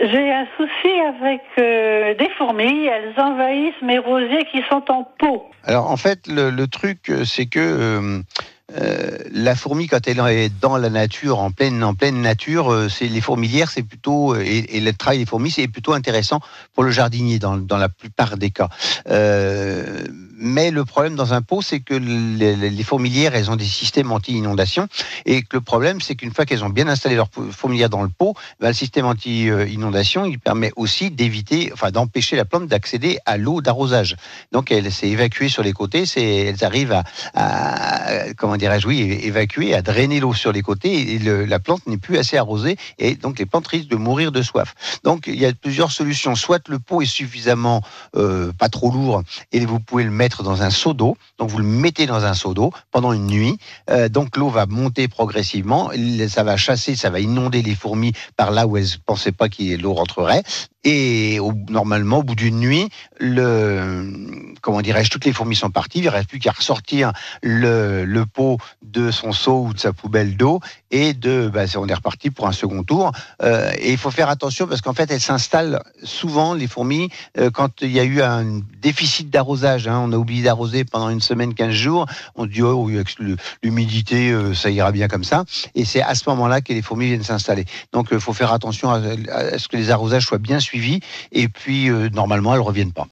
J'ai un souci avec des fourmis, elles envahissent mes rosiers qui sont en pot. Alors en fait, le truc, c'est que la fourmi, quand elle est dans la nature, en pleine nature, les fourmilières, c'est plutôt, et le travail des fourmis, c'est plutôt intéressant pour le jardinier dans la plupart des cas. Mais le problème dans un pot, c'est que les fourmilières, elles ont des systèmes anti-inondation, et que le problème, c'est qu'une fois qu'elles ont bien installé leur fourmilière dans le pot, le système anti-inondation, il permet aussi d'empêcher la plante d'accéder à l'eau d'arrosage. Donc, elle s'est évacuée sur les côtés, elles arrivent à drainer l'eau sur les côtés, et la plante n'est plus assez arrosée, et donc les plantes risquent de mourir de soif. Donc, il y a plusieurs solutions. Soit le pot est suffisamment pas trop lourd, et vous pouvez le mettre dans un seau d'eau, donc vous le mettez dans un seau d'eau pendant une nuit, donc l'eau va monter progressivement, ça va chasser, ça va inonder les fourmis par là où elles ne pensaient pas que l'eau rentrerait, et normalement au bout d'une nuit, toutes les fourmis sont parties, il ne reste plus qu'à ressortir le pot de son seau ou de sa poubelle d'eau, on est reparti pour un second tour, et il faut faire attention parce qu'en fait elles s'installent souvent, les fourmis, quand il y a eu un déficit d'arrosage, on a oublié d'arroser pendant une semaine, 15 jours, on se dit avec l'humidité ça ira bien comme ça, et c'est à ce moment-là que les fourmis viennent s'installer, donc il faut faire attention à ce que les arrosages soient bien suivis, et puis normalement elles ne reviennent pas.